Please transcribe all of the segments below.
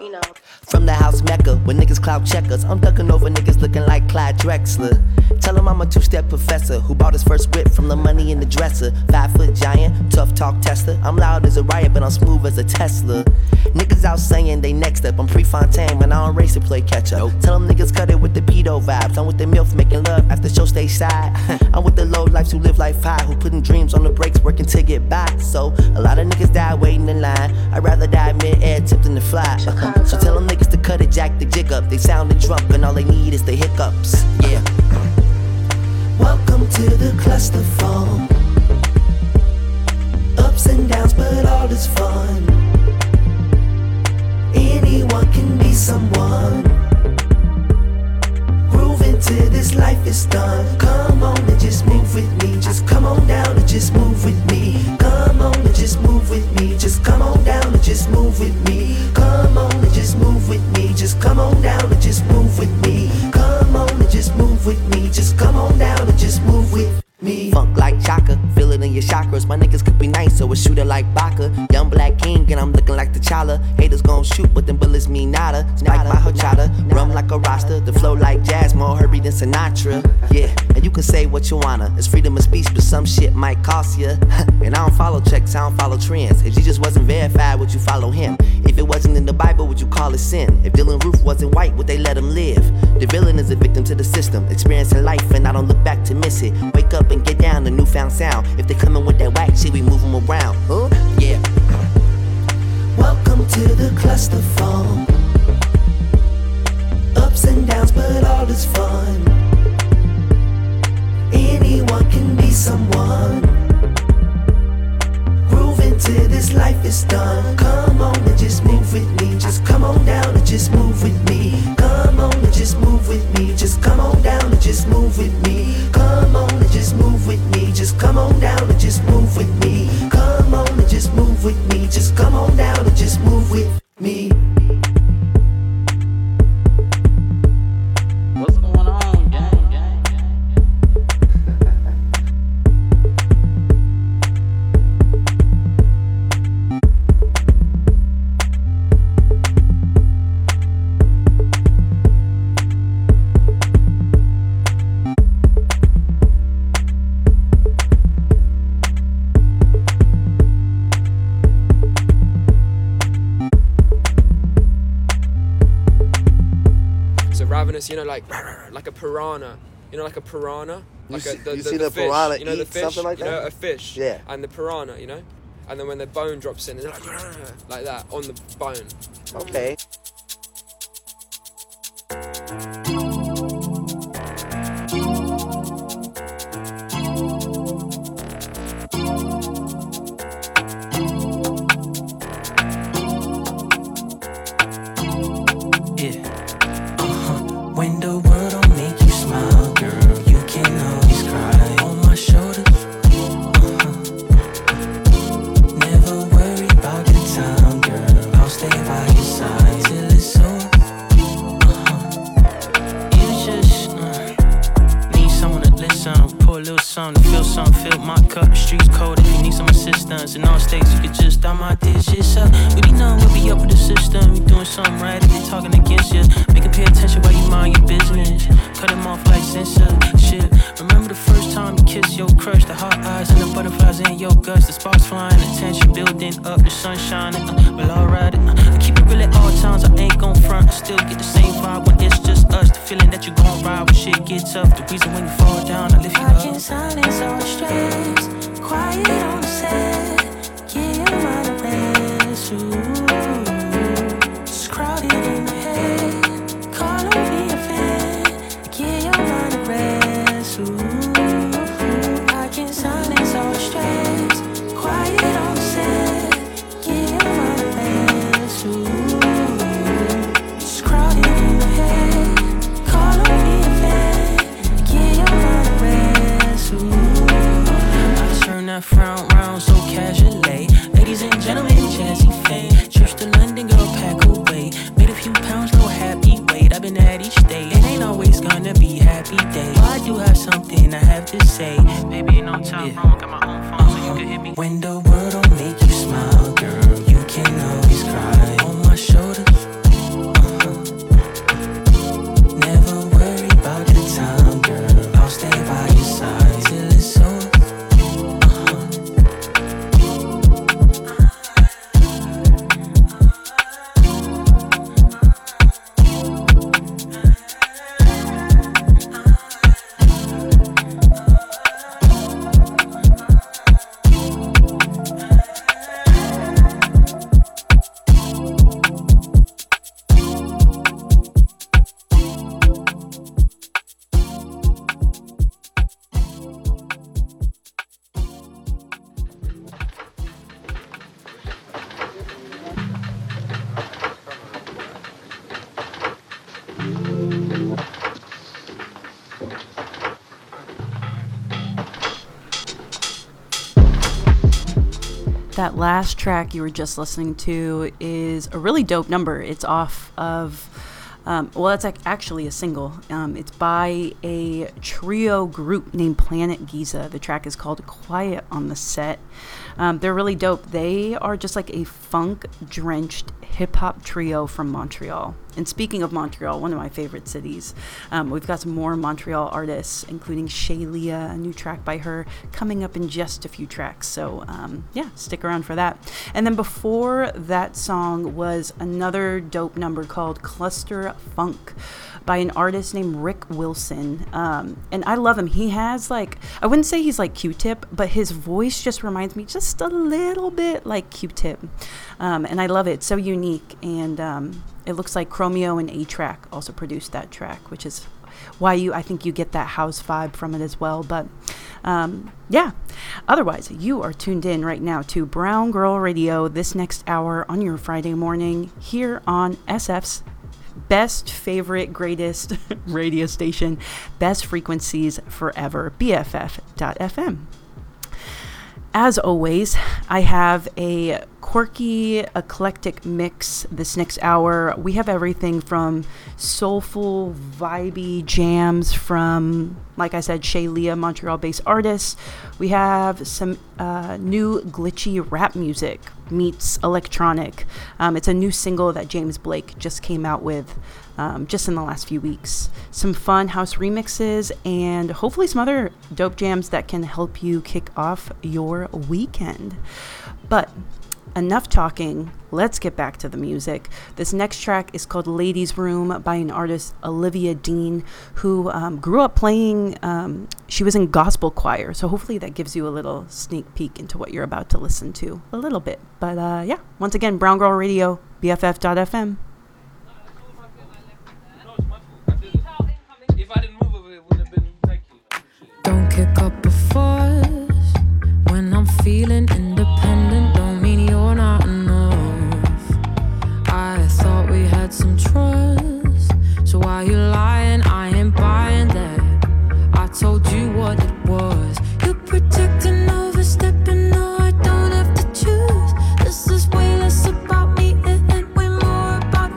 you know. From the house Mecca, where niggas clout checkers. I'm ducking over niggas looking like Clyde Drexler. Tell him I'm a two-step professor who bought his first whip from the money in the dresser. 5 foot giant, tough talk tester. I'm loud as a riot, but I'm smooth as a Tesla. Niggas out saying they next up. I'm Prefontaine when I don't race to play catch-up. Nope. Tell them niggas cut it with the pedo vibes. I'm with the MILF making love after show stage side. I'm with the low lifes who live life high, who putting dreams on the brakes, working to get by. So a lot of niggas die waiting in line. I'd rather die mid-air tempting to fly. So tell them niggas to cut it, jack the jig up. They sounding drunk and all they need is the hiccups. Yeah. Welcome to the Clusterfunk. Ups and downs, but all is fun. Anyone can be someone. Grooving till this life is done. Come on and just move with me. Just come on down and just move with me. Come on and just move with me. Just come on down and just move with me. Come on and just move with me. Just come on down and just move with me. Come on and just move with me. Just come on down and just move with me. Funk like Chaka, feel it in your chakras. My niggas could be nice, so we're shooting like Baka. Young black king and I'm looking like T'Challa. Haters gon' shoot, but them bullets mean nada. Spike my horchata, rum like a Rasta. The flow like jazz, more hurry than Sinatra. Yeah, and you can say what you wanna. It's freedom of speech, but some shit might cost ya. And I don't follow checks, I don't follow trends. If Jesus wasn't verified, would you follow him? If it wasn't in the Bible, would you call it sin? If Dylann Roof wasn't white, would they let him live? The villain is a victim to the system, experiencing life, and I don't look back to miss it. Wake up and get down, the newfound sound. If they coming with that whack shit, we move them around. Huh? Yeah. Welcome to the Clusterfunk. Ups and downs, but all is fun. Anyone can be someone. Grooving till this life is done. Come on and just move with me. Just come on down and just move with me. Come on and just move with me. Just come on down and just move with me. Come on and just move with me. Just come on down and just move with me. Come on and just move with me. Just come on down and just move with me. You know, like a piranha. You know, like a piranha. Like you see the fish, piranha, you know, the fish, something like that. You know, a fish. Yeah. And the piranha, you know, and then when the bone drops in, they're like that on the bone. Okay. When the world don't make you smile, girl, you can always cry. On my shoulder. That last track you were just listening to is a really dope number. It's off of, well, it's actually a single. It's by a trio group named Planet Giza. The track is called "QUIET on the Set." They're really dope. They are just like a funk-drenched hip-hop trio from Montreal. And speaking of Montreal, one of my favorite cities, we've got some more Montreal artists, including Shay Lia, a new track by her, coming up in just a few tracks. So, yeah, stick around for that. And then before that song was another dope number called Clusterfunk by an artist named Ric Wilson. And I love him. He has like, I wouldn't say he's like Q-Tip, but his voice just reminds me just a little bit like Q-Tip. And I love it. It's so unique. And it looks like Chromeo and A-Trak also produced that track, which is why I think you get that house vibe from it as well. But yeah, otherwise, you are tuned in right now to Brown Girl Radio this next hour on your Friday morning here on SF's best, favorite, greatest radio station, best frequencies forever, BFF.fm. As always, I have a quirky, eclectic mix this next hour. We have everything from soulful, vibey jams from, like I said, Shay Lia, Montreal-based artists. We have some new glitchy rap music meets electronic. It's a new single that James Blake just came out with just in the last few weeks. Some fun house remixes and hopefully some other dope jams that can help you kick off your weekend. But enough talking. Let's get back to the music. This next track is called "Ladies Room" by an artist, Olivia Dean, who grew up playing, she was in gospel choir. So hopefully that gives you a little sneak peek into what you're about to listen to a little bit. But yeah, once again, Brown Girl Radio, BFF.fm. Don't kick up a fuss when I'm feeling independent. Don't mean you're not enough. I thought we had some trust, so why you lying? I ain't buying that. I told you what it was. You're protecting, overstepping. No, I don't have to choose. This is way less about me and way more about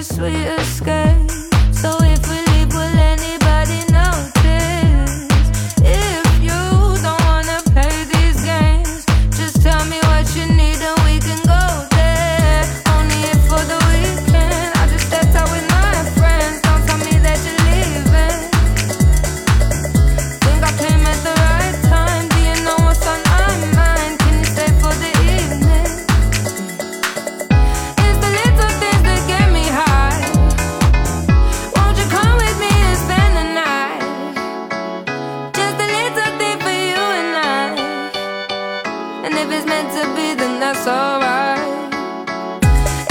a sweet escape. So if we leave, will anybody notice? If you don't wanna play these games, just tell me what you need and we can go there. Only if for the weekend. I just stepped out with my friends. Don't tell me that you're leaving. Think I came at the right time. Do you know what's on my mind? Can you stay for the evening? It's the little things that get me high. Won't you come with me and spend the night? Just a little thing for you and I. And if it's meant to be, then that's alright.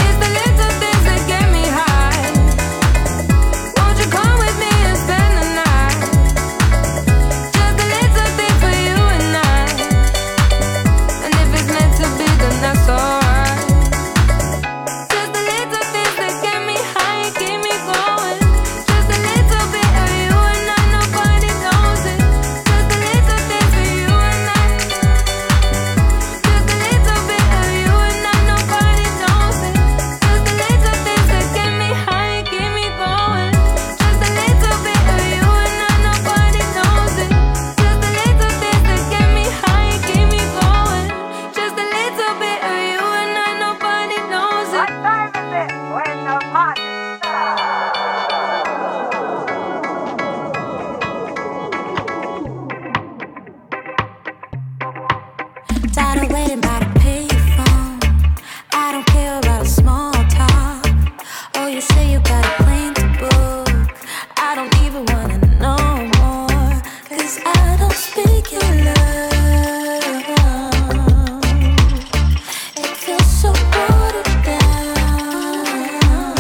It's the little things that get me high. Won't you come with me and spend the night? Just a little thing for you and I. And if it's meant to be, then that's alright. Just the little things that get me high and keep me going. Just a little bit of you and I, nobody knows it. Just a little thing for you and I. Just a little bit of you and I, nobody knows it. Just the little things that get me high and keep me going. Just a little bit of you and I, nobody knows it. Just the little things that get me high and keep me going. Just a little bit of you and I, nobody knows it. What time is it when the party starts? Tired of waiting by the payphone. I don't care about small talk. Oh, you say you got a plane to book. I don't even wanna know more. Cause I don't speak your love. It feels so watered down.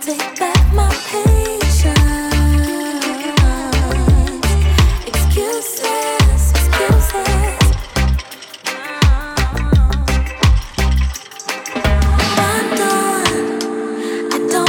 Take back my patience. Excuses, excuses. I'm done. I don't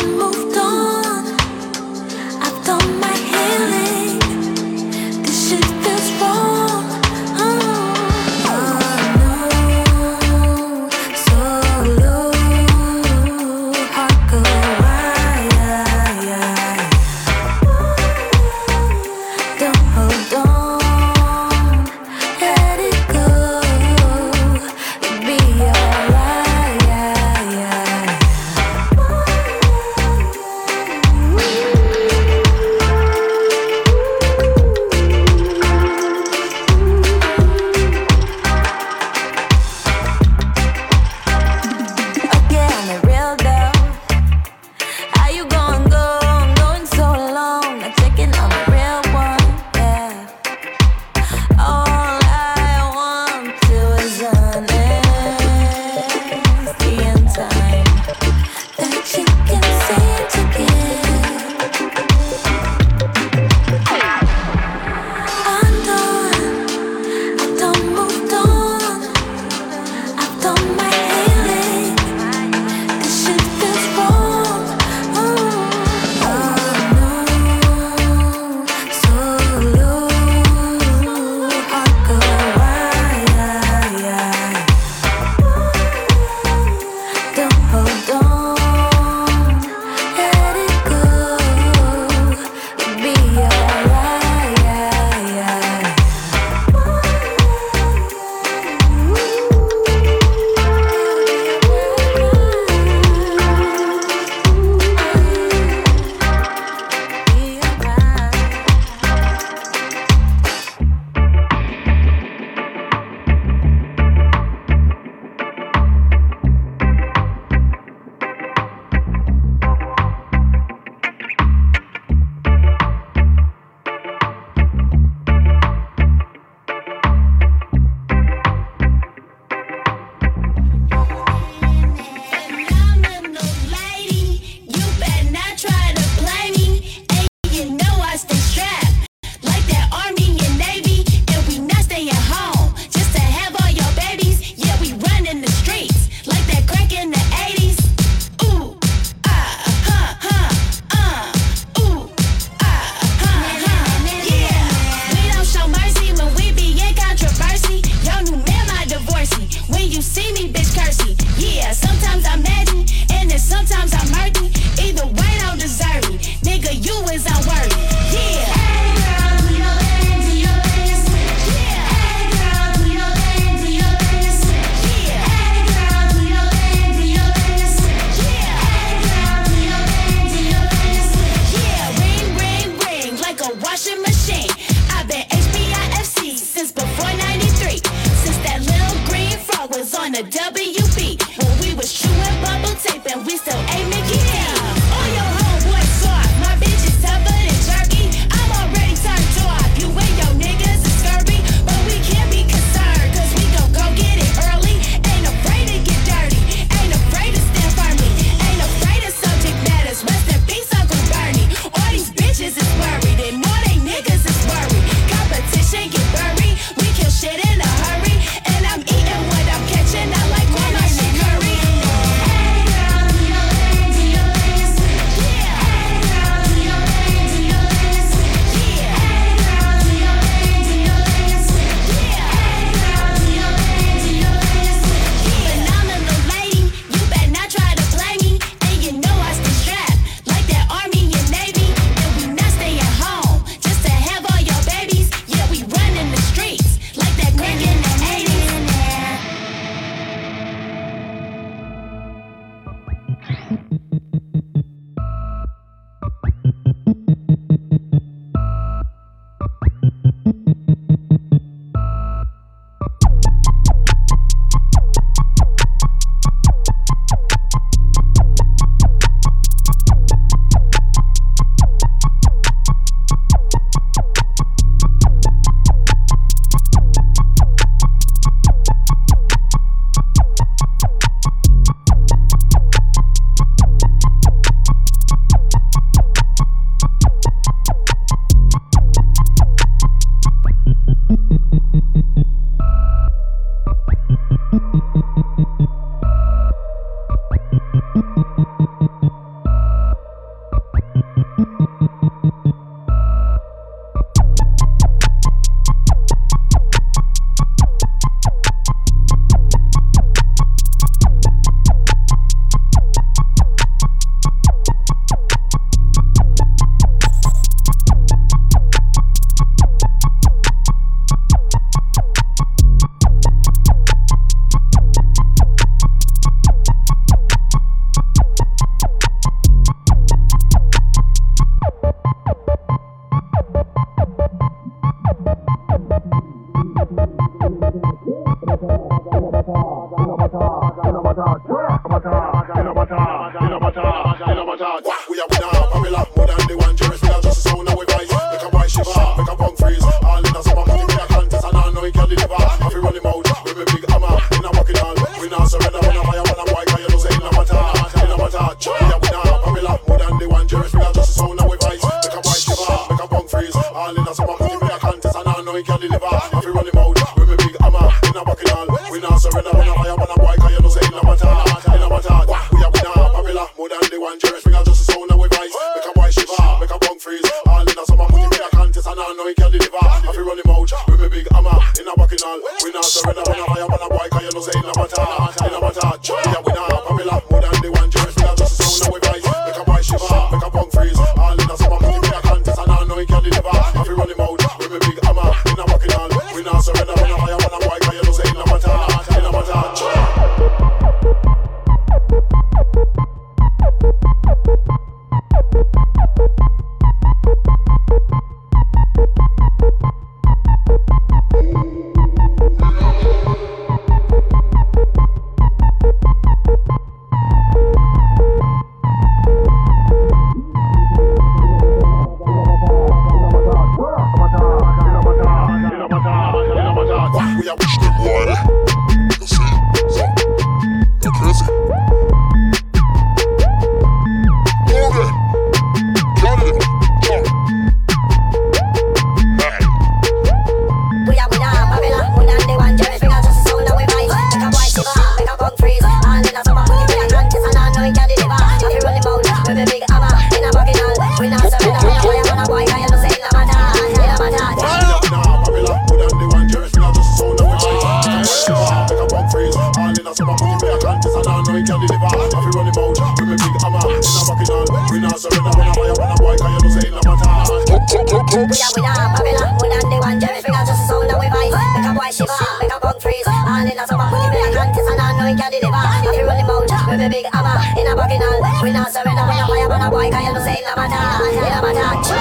bad. We are winner of Pamela, more than the one Jerry Spiller. Just a sound of we rise. Make a boy shiver, make a punk freeze. All in the summer, but we are contest and I know he can deliver. I feel running out with a big hammer. We not walking on, we not surrender. When I fire, when I boy, can you lose it in a matter? In a matter, we are winner of Pamela, more than the one Jerry Spiller. Just a sound of we rise. Make a boy shiver, make a punk freeze. All in the summer, but we are contest and I know he can deliver. I feel running out with a big hammer. We not walking on, we not surrender. When I fire, when I boy, can you lose it in a matter? In a matter, we are winner of Pamela, more than the one Jerry Spiller. Just a sound of we rise. Make a boy shiver, make a punk freeze. All in the summer, but we are contest and I know he can deliver. I feel running out with a big hammer. In a walking on, we not surrender. When I fire, when I boy, can you lose it in a matter? In a matter, we are winner of Pamela, more than the one Jerry Spiller. Just a sound of we rise. Make a boy shiver, make a punk freeze. All in the summer, but we are contest and I know he can deliver. I feel running out with a big hammer. In a walking on, we not surrender. When I fire, when I boy, can you lose it in a matter? In a matter.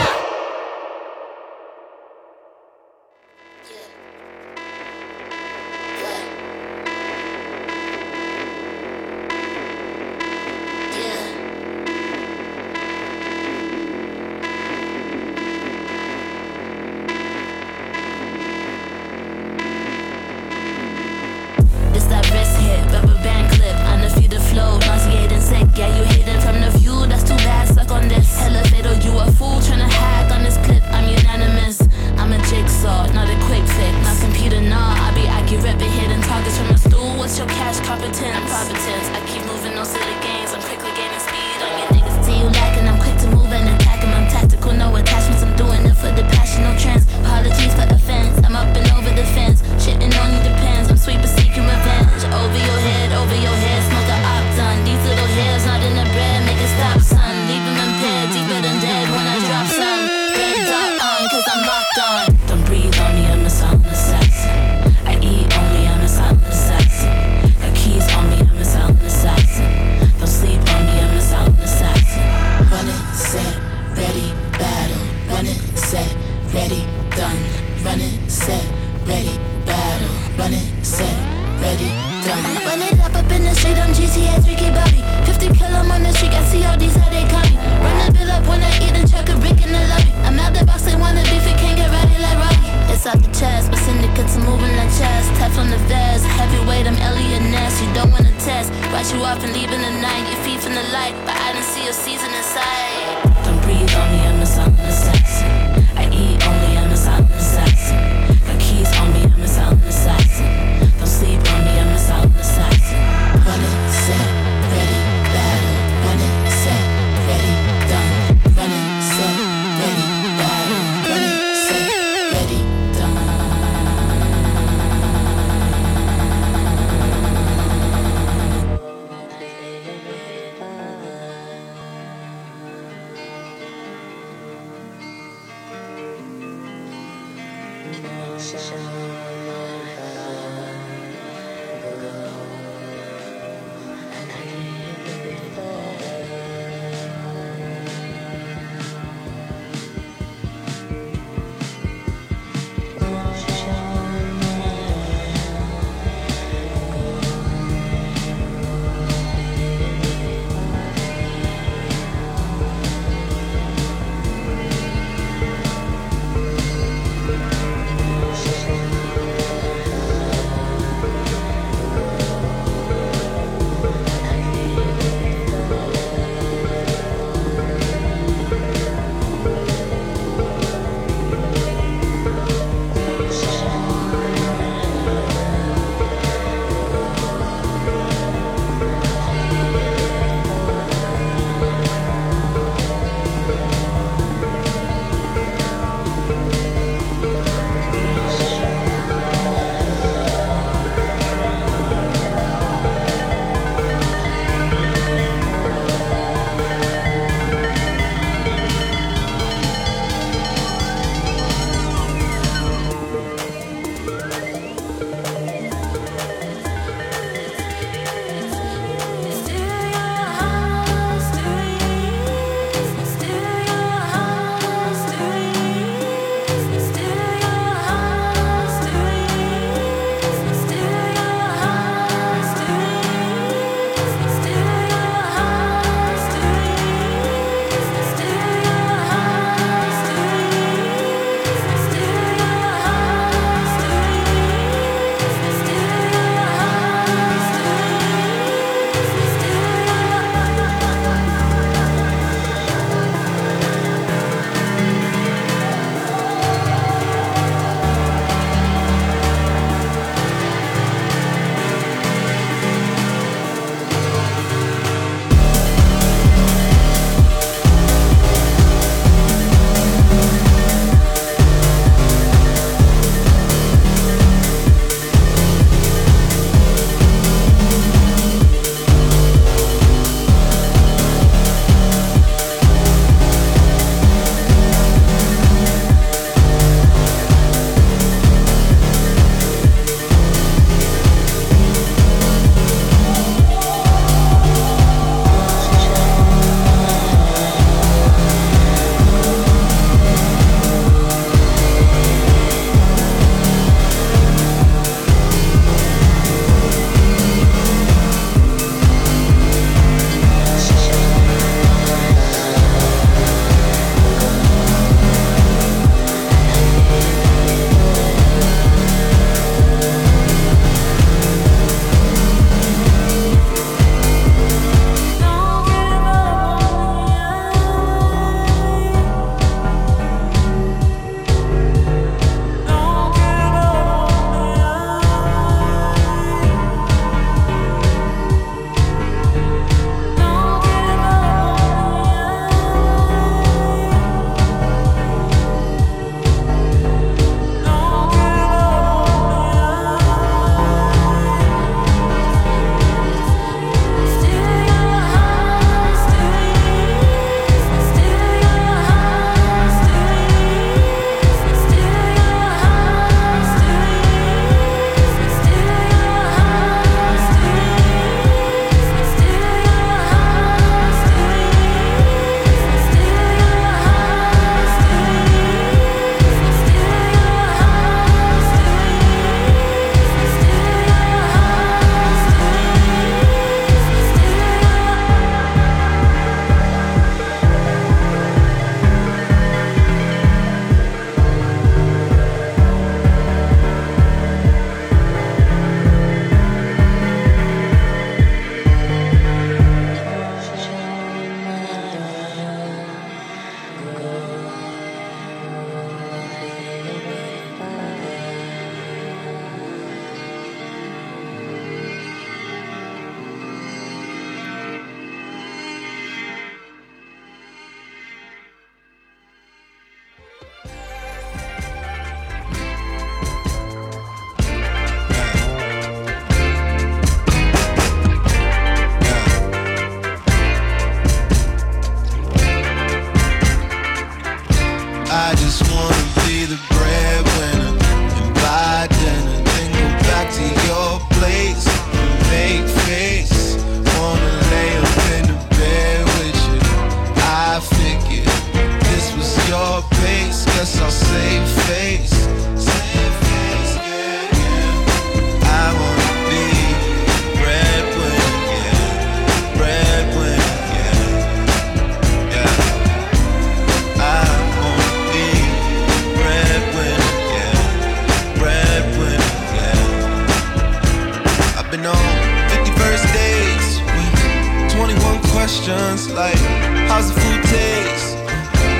how's the food taste?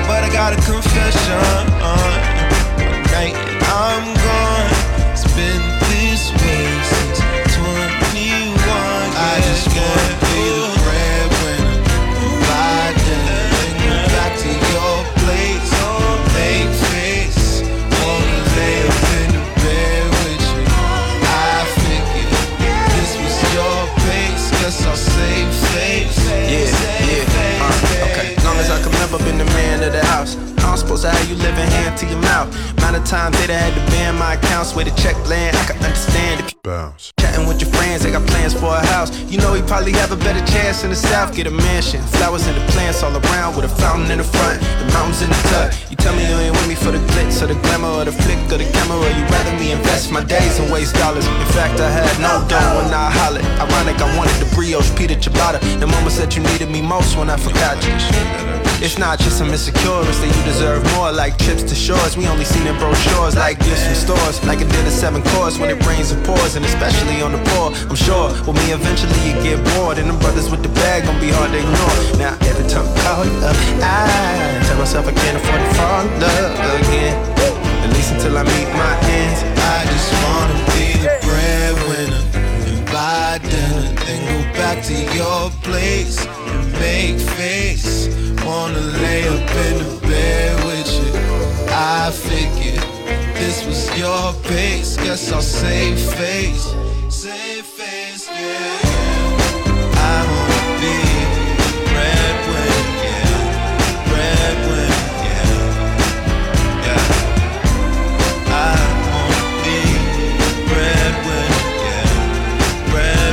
But I got a confession. Right, and I'm gone. It's been this way since 21. I just want to be the breadwinner, provide dinner, and you back to your place. Make face, wanna lay up in the bed with you. I figured this was your place. Guess I'll save face. Okay. Long as I can remember, been the man of the house. I'm supposed to have you living hand to your mouth. Amount of time that I had to ban my accounts with a check land, I can understand if you bounce. Chatting with your friends, they got plans for a house. You know he probably have a better chance in the south. Get a mansion, flowers and the plants all around, with a fountain in the front, the mountains in the tuck. You tell me you ain't with me for the glitz or the glamour or the flick or the camera. You rather me invest my days and waste dollars. In fact, I had no dough when I hollered. Ironic, I wanted the brioche, pita ciabatta. The moments that you needed me most when I forgot you. It's not just some insecurities that you deserve more. Like trips to shores, we only seen in brochures. Like gifts from stores, like a dinner 7 course. When it rains and pours, and especially on the poor. I'm sure, with me eventually you get bored. And them brothers with the bag gon' be hard to ignore. Now every time I call you up, I tell myself I can't afford to fall in love again. At least until I meet my ends. I just wanna be the breadwinner, and buy dinner, then go back to your place. Make face, wanna lay up in the bed with you. I figured this was your pace. Guess I'll save face. Save face, yeah. I wanna be breadwinner, yeah. Breadwinner, yeah. Yeah. I wanna be breadwinner, yeah. Breadwinner.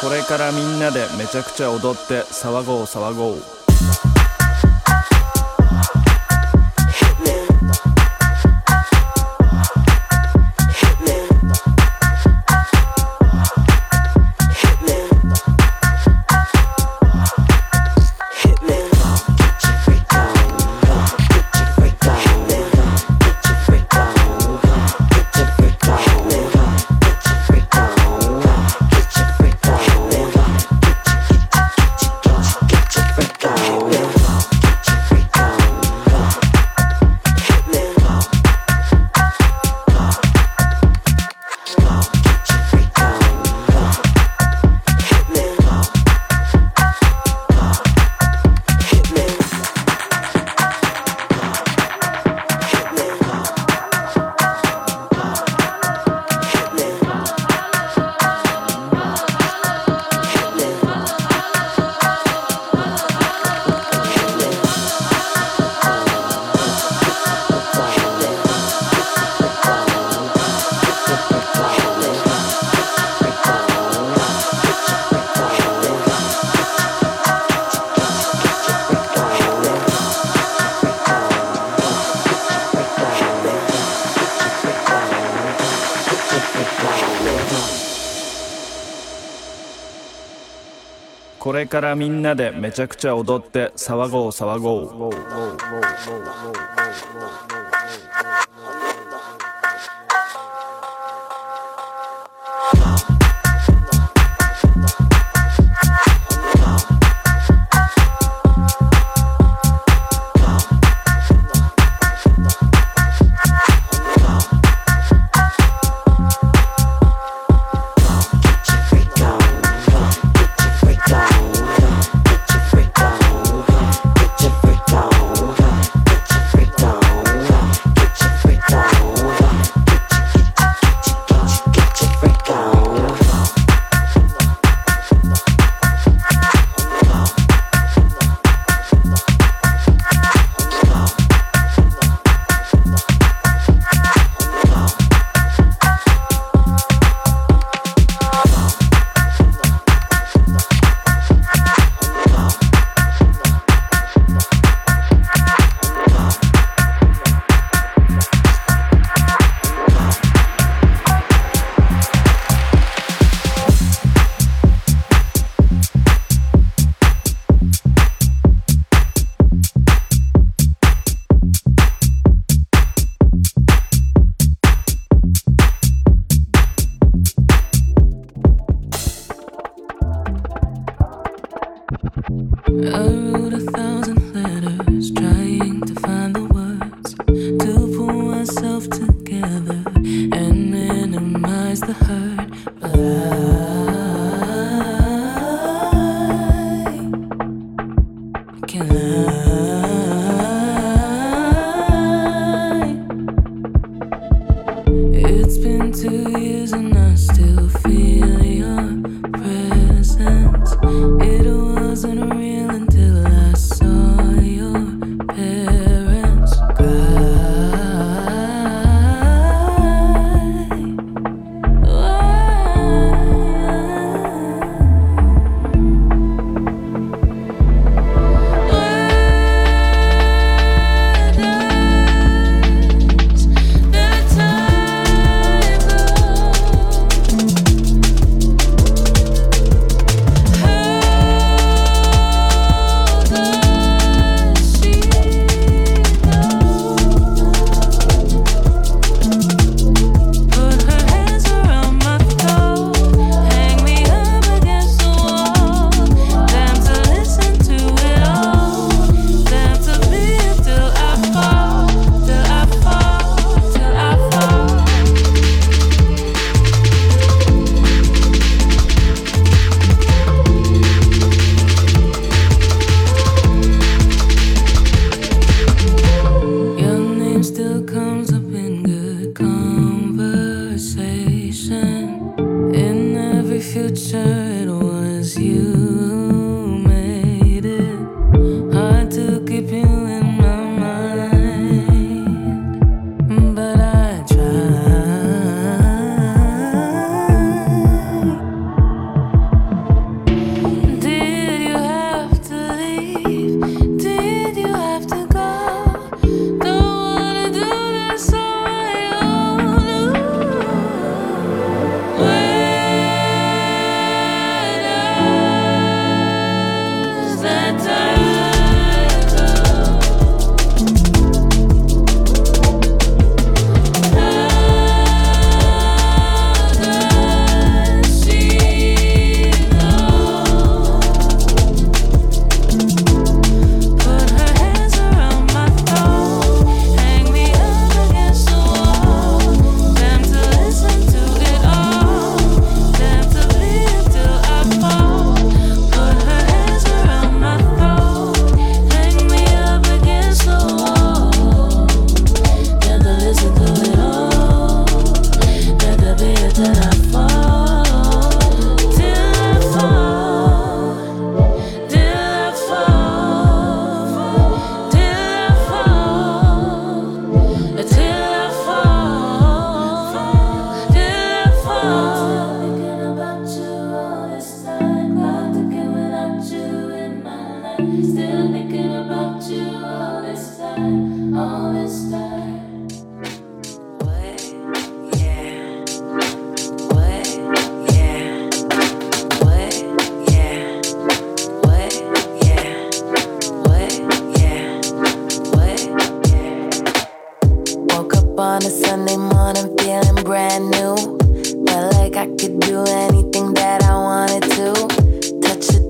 これからみんなでめちゃくちゃ踊って騒ごう騒ごうこれからみんなでめちゃくちゃ踊って騒ごう騒ごう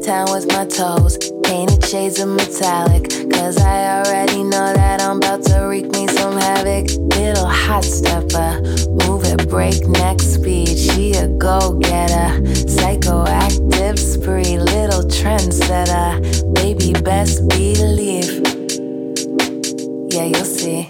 town with my toes, painted shades of metallic, cause I already know that I'm about to wreak me some havoc. Little hot stepper, move at breakneck speed, she a go-getter, psychoactive spree, little trendsetter, baby best believe, yeah you'll see.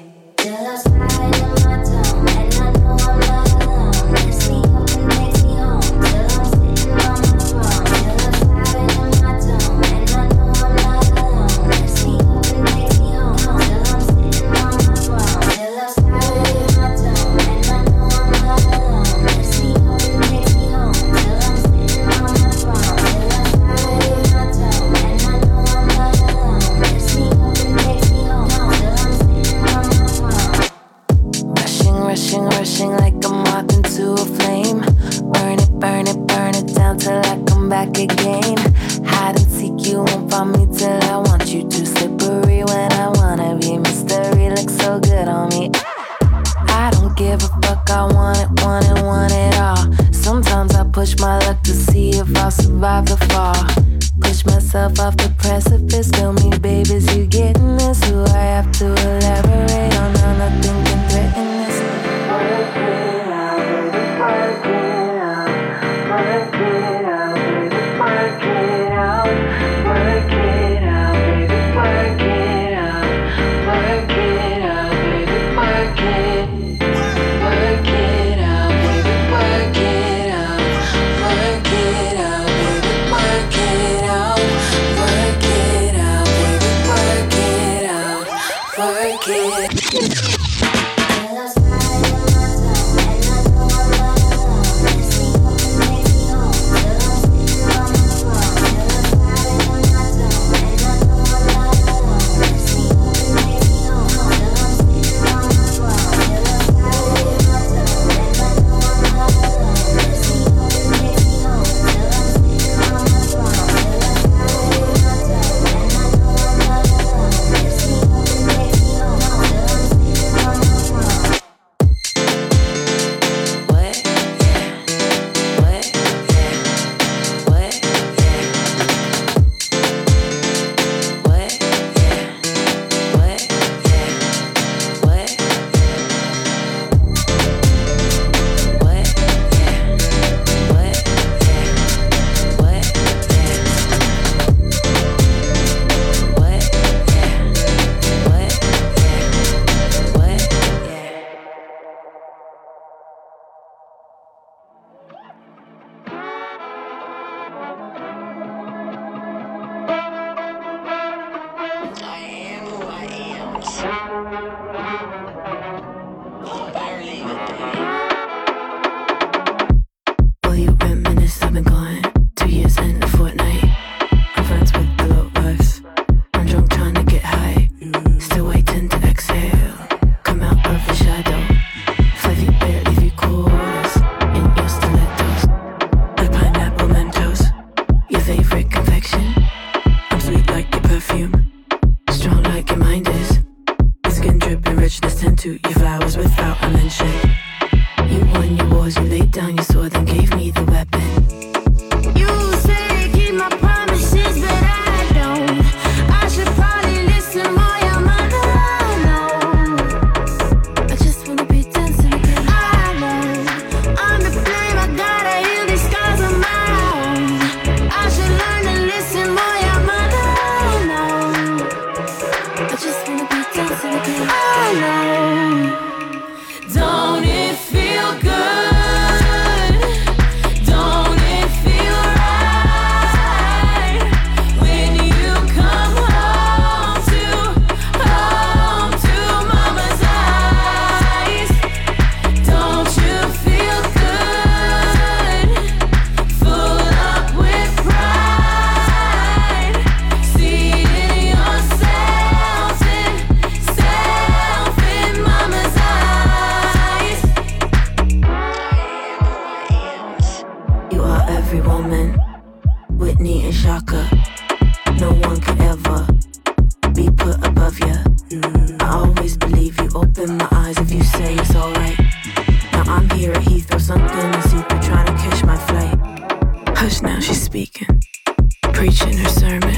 preaching her sermon.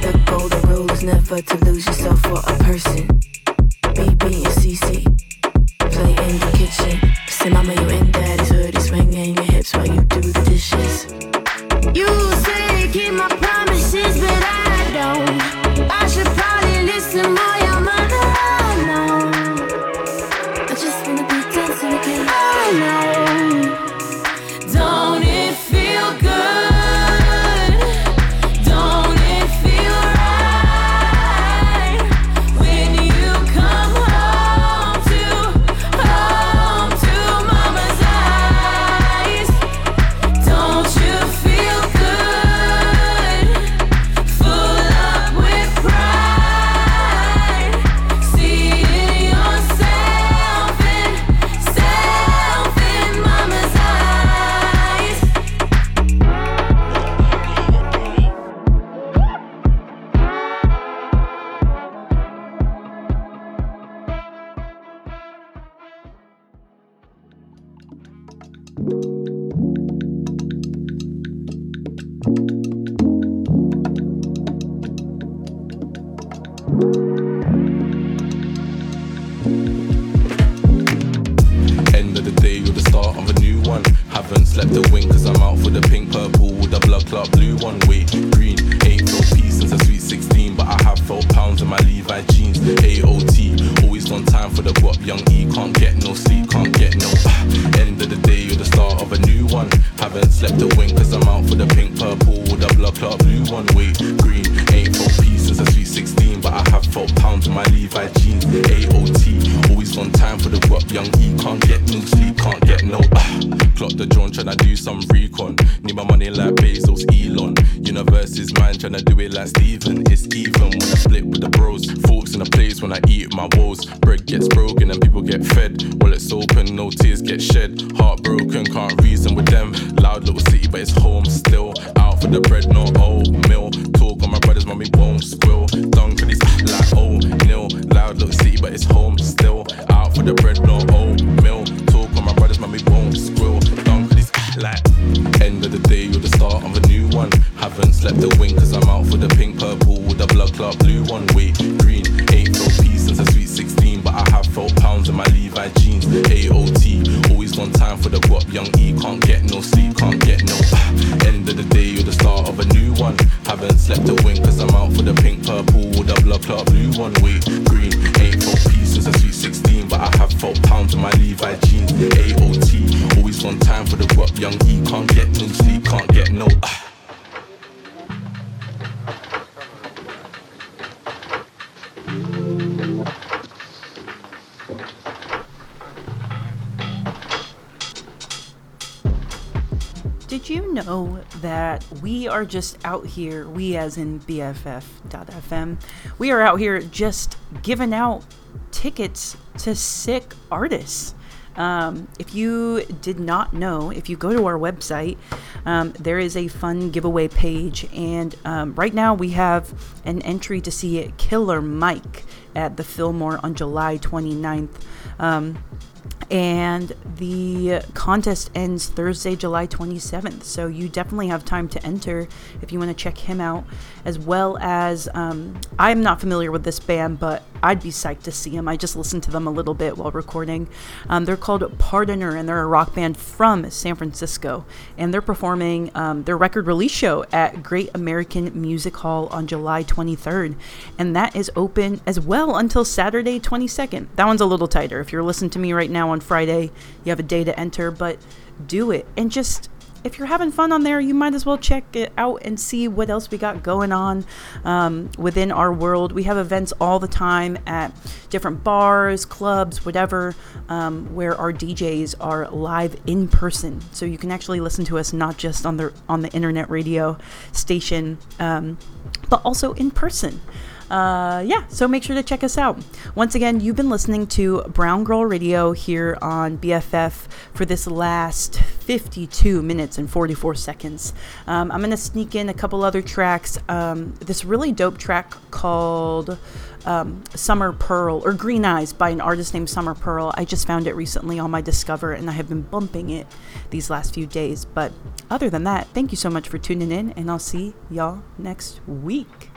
The golden rule is never to lose yourself for a person. BB and CC play in the kitchen. Say mama you in daddy's hoodie, swinging your hips while you do the dishes. You say you keep my promises, but I don't. I should probably listen more. Are just out here, we as in BFF.fm, we are out here just giving out tickets to sick artists. If you did not know, if you go to our website, there is a fun giveaway page, and right now we have an entry to see Killer Mike at the Fillmore on July 29th. And the contest ends Thursday, July 27th. So you definitely have time to enter if you want to check him out, as well as I'm not familiar with this band, but I'd be psyched to see them. I just listened to them a little bit while recording. They're called Pardoner, and they're a rock band from San Francisco. And they're performing their record release show at Great American Music Hall on July 23rd. And that is open as well until Saturday 22nd. That one's a little tighter. If you're listening to me right now on Friday, you have a day to enter, but do it. And just, if you're having fun on there, you might as well check it out and see what else we got going on within our world. We have events all the time at different bars, clubs, whatever, where our DJs are live in person. So you can actually listen to us not just on the internet radio station, but also in person. So make sure to check us out. Once again, you've been listening to Brown Girl Radio here on BFF for this last 52 minutes and 44 seconds. I'm going to sneak in a couple other tracks. This really dope track called Summer Pearl, or Green Eyes, by an artist named Summer Pearl. I just found it recently on my Discover, and I have been bumping it these last few days. But other than that, thank you so much for tuning in, and I'll see y'all next week.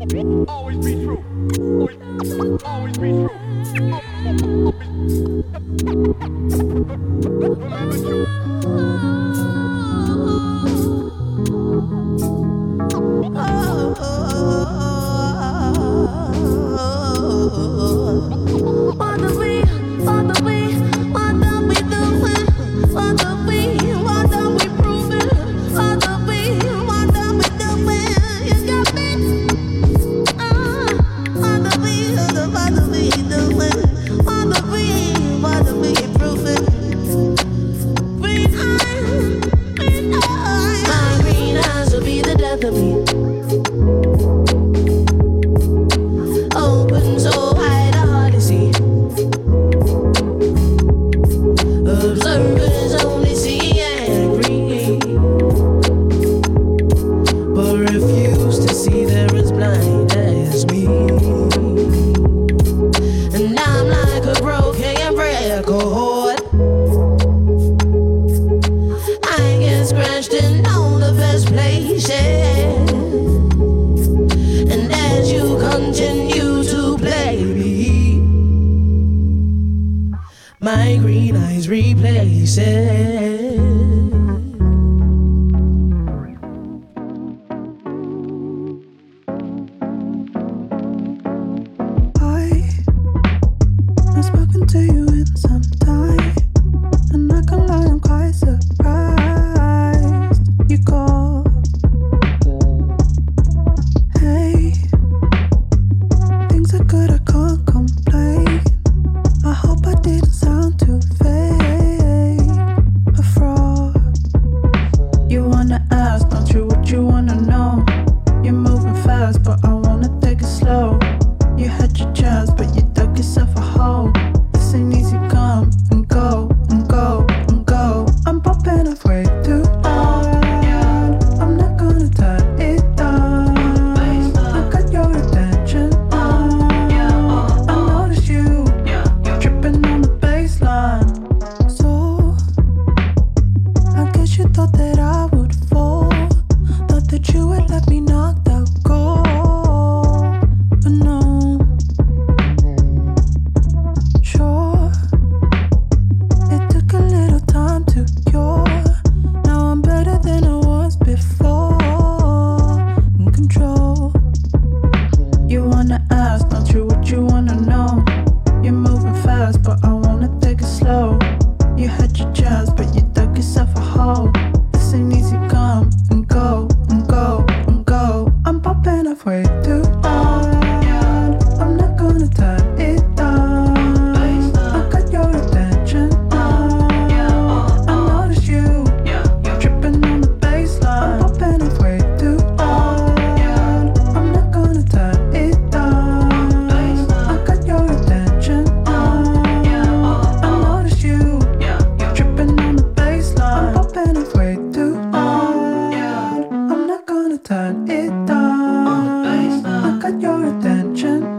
Always be true. Always be true. Remember you. Turn it down. I got your attention.